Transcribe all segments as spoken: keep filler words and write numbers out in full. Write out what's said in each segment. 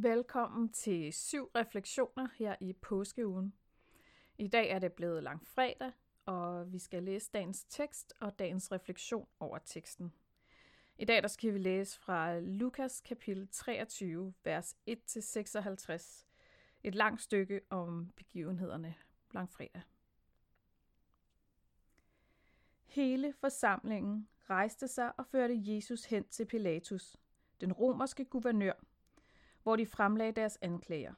Velkommen til syv refleksioner her i påskeugen. I dag er det blevet langfredag, og vi skal læse dagens tekst og dagens refleksion over teksten. I dag der skal vi læse fra Lukas kapitel treogtyve, vers et til seksoghalvtreds. Et langt stykke om begivenhederne langfredag. Hele forsamlingen rejste sig og førte Jesus hen til Pilatus, den romerske guvernør, hvor de fremlagde deres anklager.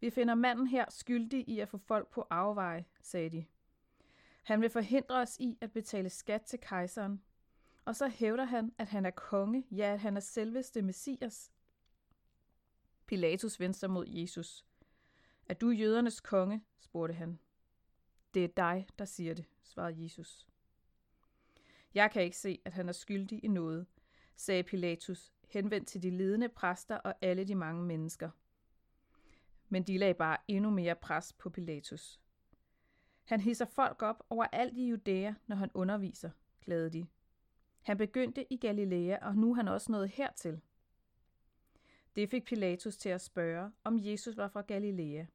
Vi finder manden her skyldig i at få folk på afveje, sagde de. Han vil forhindre os i at betale skat til kejseren, og så hævder han, at han er konge, ja, at han er selveste Messias. Pilatus vendte sig mod Jesus. Er du jødernes konge? Spurgte han. Det er dig, der siger det, svarede Jesus. Jeg kan ikke se, at han er skyldig i noget, sagde Pilatus, henvendt til de ledende præster og alle de mange mennesker. Men de lagde bare endnu mere pres på Pilatus. Han hisser folk op overalt i Judæa, når han underviser, klagede de. Han begyndte i Galilæa, og nu er han også nået hertil. Det fik Pilatus til at spørge, om Jesus var fra Galilæa.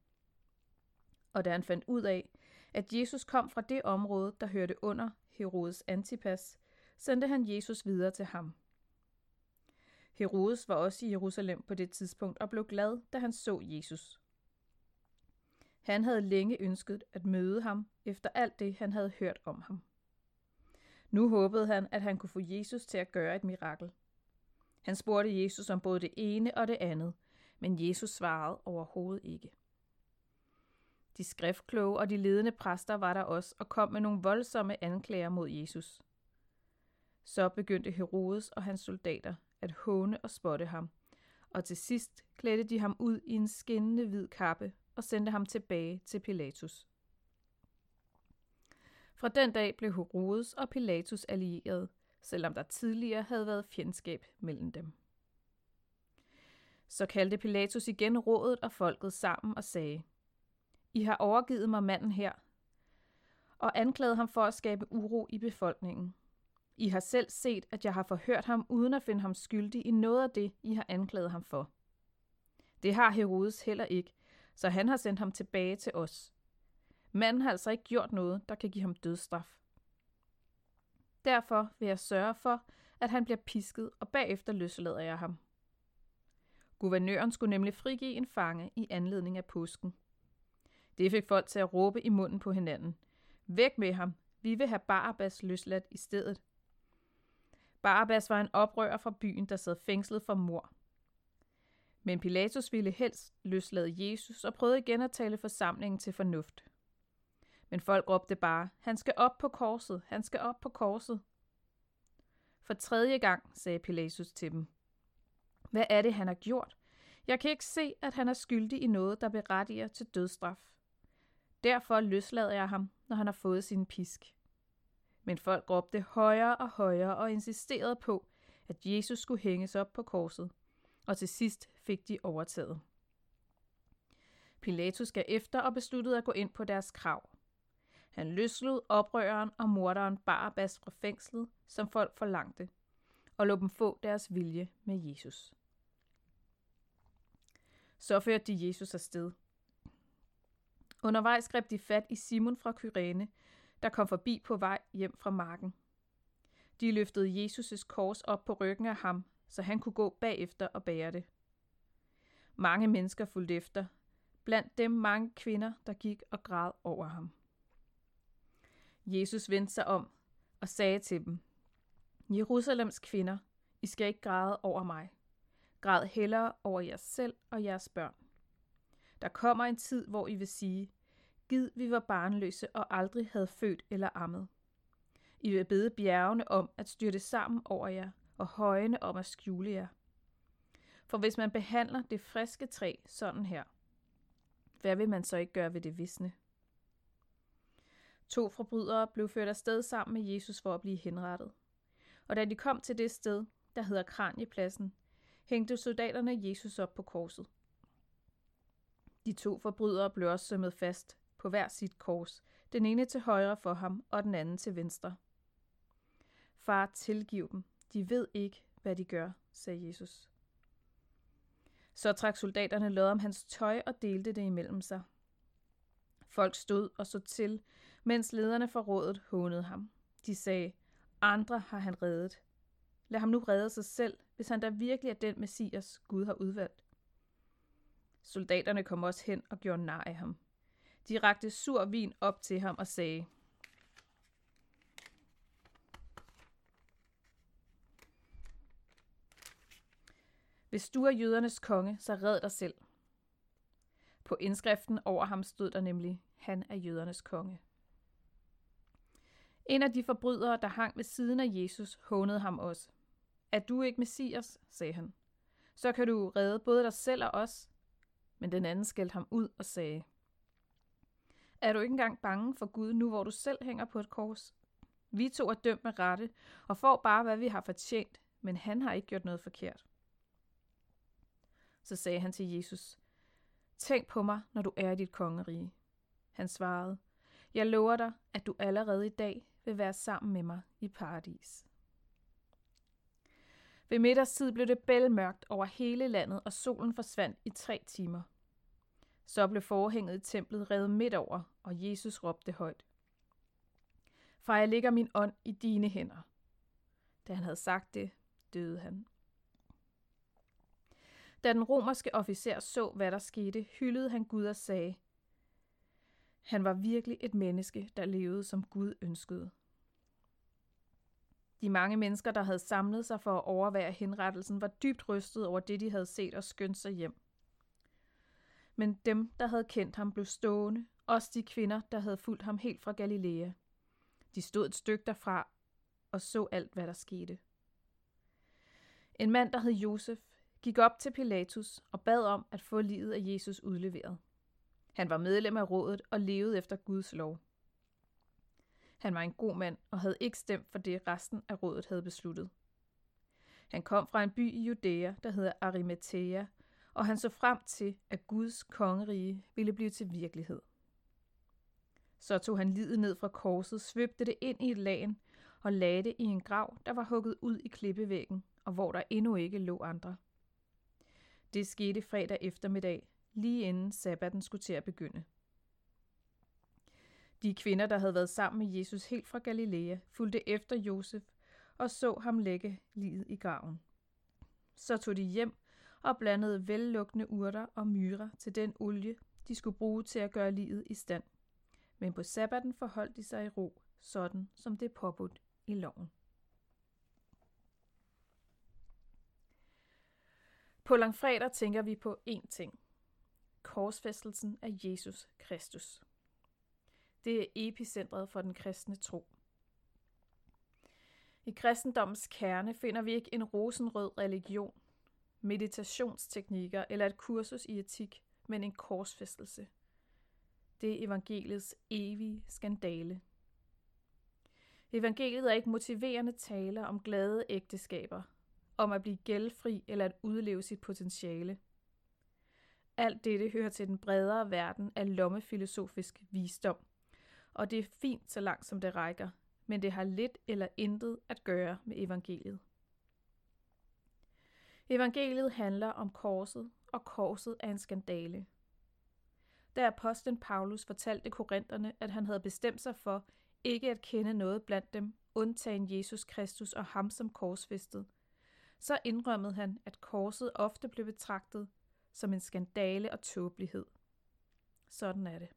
Og da han fandt ud af, at Jesus kom fra det område, der hørte under Herodes Antipas, sendte han Jesus videre til ham. Herodes var også i Jerusalem på det tidspunkt og blev glad, da han så Jesus. Han havde længe ønsket at møde ham efter alt det, han havde hørt om ham. Nu håbede han, at han kunne få Jesus til at gøre et mirakel. Han spurgte Jesus om både det ene og det andet, men Jesus svarede overhovedet ikke. De skriftkloge og de ledende præster var der også og kom med nogle voldsomme anklager mod Jesus. Så begyndte Herodes og hans soldater at håne og spotte ham, og til sidst klædte de ham ud i en skinnende hvid kappe og sendte ham tilbage til Pilatus. Fra den dag blev Herodes og Pilatus allieret, selvom der tidligere havde været fjendskab mellem dem. Så kaldte Pilatus igen rådet og folket sammen og sagde, I har overgivet mig manden her, og anklagede ham for at skabe uro i befolkningen. I har selv set, at jeg har forhørt ham, uden at finde ham skyldig i noget af det, I har anklaget ham for. Det har Herodes heller ikke, så han har sendt ham tilbage til os. Manden har altså ikke gjort noget, der kan give ham dødsstraf. Derfor vil jeg sørge for, at han bliver pisket, og bagefter løslader jeg ham. Guvernøren skulle nemlig frigive en fange i anledning af påsken. Det fik folk til at råbe i munden på hinanden. Væk med ham, vi vil have Barabbas løsladt i stedet. Barabbas var en oprører fra byen, der sad fængslet for mord. Men Pilatus ville helst løslade Jesus og prøvede igen at tale forsamlingen til fornuft. Men folk råbte bare, han skal op på korset, han skal op på korset. For tredje gang sagde Pilatus til dem, hvad er det, han har gjort? Jeg kan ikke se, at han er skyldig i noget, der berettiger til dødsstraf. Derfor løslader jeg ham, når han har fået sin pisk. Men folk råbte højere og højere og insisterede på, at Jesus skulle hænges op på korset, og til sidst fik de overtaget. Pilatus gav efter og besluttede at gå ind på deres krav. Han løslod oprøreren og morderen Barabbas fra fængslet, som folk forlangte, og lod dem få deres vilje med Jesus. Så førte de Jesus afsted. Undervejs greb de fat i Simon fra Kyrene, der kom forbi på vej hjem fra marken. De løftede Jesus' kors op på ryggen af ham, så han kunne gå bagefter og bære det. Mange mennesker fulgte efter, blandt dem mange kvinder, der gik og græd over ham. Jesus vendte sig om og sagde til dem, Jerusalems kvinder, I skal ikke græde over mig. Græd hellere over jer selv og jeres børn. Der kommer en tid, hvor I vil sige, Gid vi var barnløse og aldrig havde født eller ammet. I vil bede bjergene om at styrte sammen over jer, og højene om at skjule jer. For hvis man behandler det friske træ sådan her, hvad vil man så ikke gøre ved det visne? To forbrydere blev ført afsted sammen med Jesus for at blive henrettet. Og da de kom til det sted, der hedder Kranjepladsen, hængte soldaterne Jesus op på korset. De to forbrydere blev også sømmet fast på hver sit kors, den ene til højre for ham og den anden til venstre. Far, tilgiv dem, de ved ikke, hvad de gør, sagde Jesus. Så trak soldaterne lod om hans tøj og delte det imellem sig. Folk stod og så til, mens lederne fra rådet hånede ham. De sagde, andre har han reddet. Lad ham nu redde sig selv, hvis han da virkelig er den Messias, Gud har udvalgt. Soldaterne kom også hen og gjorde nar af ham. De rakte sur vin op til ham og sagde, hvis du er jødernes konge, så red dig selv. På indskriften over ham stod der nemlig, han er jødernes konge. En af de forbrydere, der hang ved siden af Jesus, hånede ham også. Er du ikke Messias, sagde han. Så kan du redde både dig selv og os. Men den anden skældte ham ud og sagde, er du ikke engang bange for Gud nu, hvor du selv hænger på et kors? Vi to er dømt med rette og får bare, hvad vi har fortjent, men han har ikke gjort noget forkert. Så sagde han til Jesus, tænk på mig, når du er i dit kongerige. Han svarede, jeg lover dig, at du allerede i dag vil være sammen med mig i paradis. Ved middagstid blev det bælmørkt over hele landet, og solen forsvandt i tre timer. Så blev forhænget i templet revet midt over, og Jesus råbte højt. Far, jeg lægger min ånd i dine hænder. Da han havde sagt det, døde han. Da den romerske officer så, hvad der skete, hyldede han Gud og sagde, han var virkelig et menneske, der levede, som Gud ønskede. De mange mennesker, der havde samlet sig for at overvære henrettelsen, var dybt rystet over det, de havde set og skyndte sig hjem. Men dem, der havde kendt ham, blev stående, også de kvinder, der havde fulgt ham helt fra Galilæa. De stod et stykke derfra og så alt, hvad der skete. En mand, der hed Josef, gik op til Pilatus og bad om at få livet af Jesus udleveret. Han var medlem af rådet og levede efter Guds lov. Han var en god mand og havde ikke stemt for det, resten af rådet havde besluttet. Han kom fra en by i Judæa, der hedder Arimatæa, og han så frem til, at Guds kongerige ville blive til virkelighed. Så tog han livet ned fra korset, svøbte det ind i et lagen og lagde det i en grav, der var hugget ud i klippevæggen, og hvor der endnu ikke lå andre. Det skete fredag eftermiddag, lige inden sabbaten skulle til at begynde. De kvinder, der havde været sammen med Jesus helt fra Galilæa, fulgte efter Josef og så ham lægge liget i graven. Så tog de hjem og blandede vellugtende urter og myrer til den olie, de skulle bruge til at gøre liget i stand. Men på sabbaten forholdt de sig i ro, sådan som det er påbudt i loven. På langfredag tænker vi på én ting. Korsfæstelsen af Jesus Kristus. Det er epicentret for den kristne tro. I kristendommens kerne finder vi ikke en rosenrød religion, meditationsteknikker eller et kursus i etik, men en korsfæstelse. Det er evangeliets evige skandale. Evangeliet er ikke motiverende taler om glade ægteskaber, om at blive gældfri eller at udleve sit potentiale. Alt dette hører til den bredere verden af lommefilosofisk visdom, og det er fint så langt som det rækker, men det har lidt eller intet at gøre med evangeliet. Evangeliet handler om korset, og korset er en skandale. Da apostlen Paulus fortalte korinterne, at han havde bestemt sig for ikke at kende noget blandt dem, undtagen Jesus Kristus og ham som korsfæstet, så indrømmede han, at korset ofte blev betragtet som en skandale og tåbelighed. Sådan er det.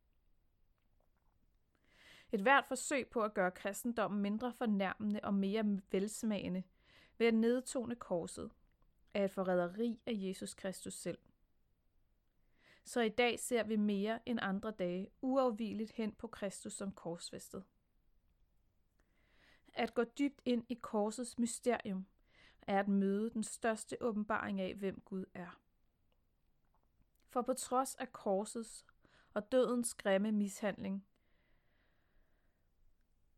Et hvert forsøg på at gøre kristendommen mindre fornærmende og mere velsmagende ved at nedtone korset er et forræderi af Jesus Kristus selv. Så i dag ser vi mere end andre dage uafvigeligt hen på Kristus som korsfæstet. At gå dybt ind i korsets mysterium er at møde den største åbenbaring af, hvem Gud er. For på trods af korsets og dødens grimme mishandling,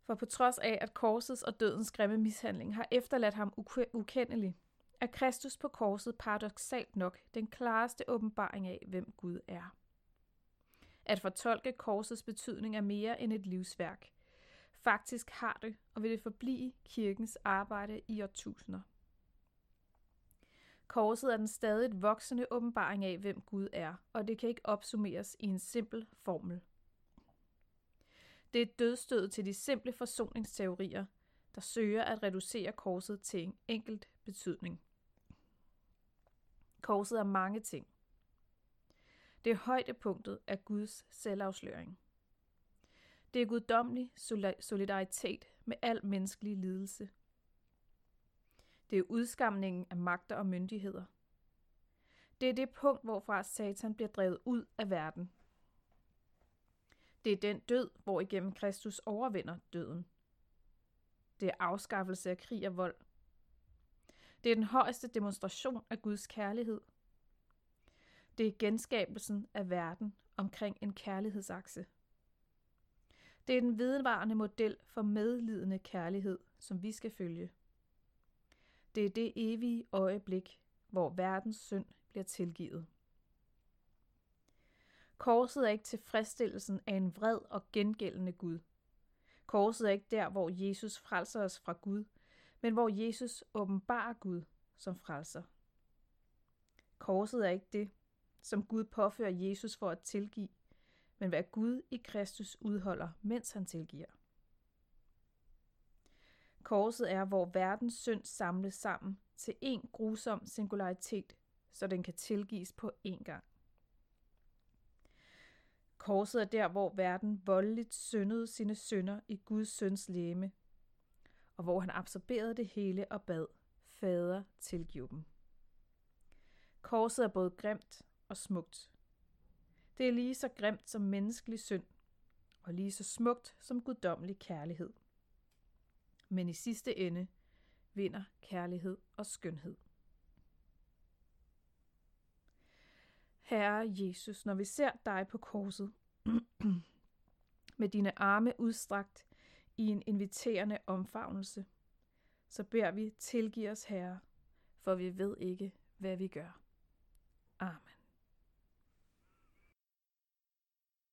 for på trods af, at korsets og dødens grimme mishandling har efterladt ham uk- ukendelig, er Kristus på korset paradoksalt nok den klareste åbenbaring af, hvem Gud er. At fortolke korsets betydning er mere end et livsværk. Faktisk har det, og vil det forblive kirkens arbejde i årtusinder. Korset er den stadigt voksende åbenbaring af, hvem Gud er, og det kan ikke opsummeres i en simpel formel. Det er dødsstødet til de simple forsoningsteorier, der søger at reducere korset til en enkelt betydning. Korset er mange ting. Det er højdepunktet af Guds selvafsløring. Det er guddommelig solidaritet med al menneskelig lidelse. Det er udskamningen af magter og myndigheder. Det er det punkt, hvorfra Satan bliver drevet ud af verden. Det er den død, hvor igennem Kristus overvinder døden. Det er afskaffelse af krig og vold. Det er den højeste demonstration af Guds kærlighed. Det er genskabelsen af verden omkring en kærlighedsakse. Det er den vedvarende model for medlidende kærlighed, som vi skal følge. Det er det evige øjeblik, hvor verdens synd bliver tilgivet. Korset er ikke tilfredsstillelsen af en vred og gengældende Gud. Korset er ikke der, hvor Jesus frelser os fra Gud, men hvor Jesus åbenbarer Gud som frelser. Korset er ikke det, som Gud påfører Jesus for at tilgive, men hvad Gud i Kristus udholder, mens han tilgiver. Korset er, hvor verdens synd samles sammen til én grusom singularitet, så den kan tilgives på én gang. Korset er der, hvor verden voldeligt syndede sine synder i Guds søns legeme, og hvor han absorberede det hele og bad, Fader, tilgiv dem. Korset er både grimt og smukt. Det er lige så grimt som menneskelig synd, og lige så smukt som guddommelig kærlighed. Men i sidste ende vinder kærlighed og skønhed. Herre Jesus, når vi ser dig på korset, med dine arme udstrakt i en inviterende omfavnelse, så beder vi, tilgiv os Herre, for vi ved ikke, hvad vi gør. Amen.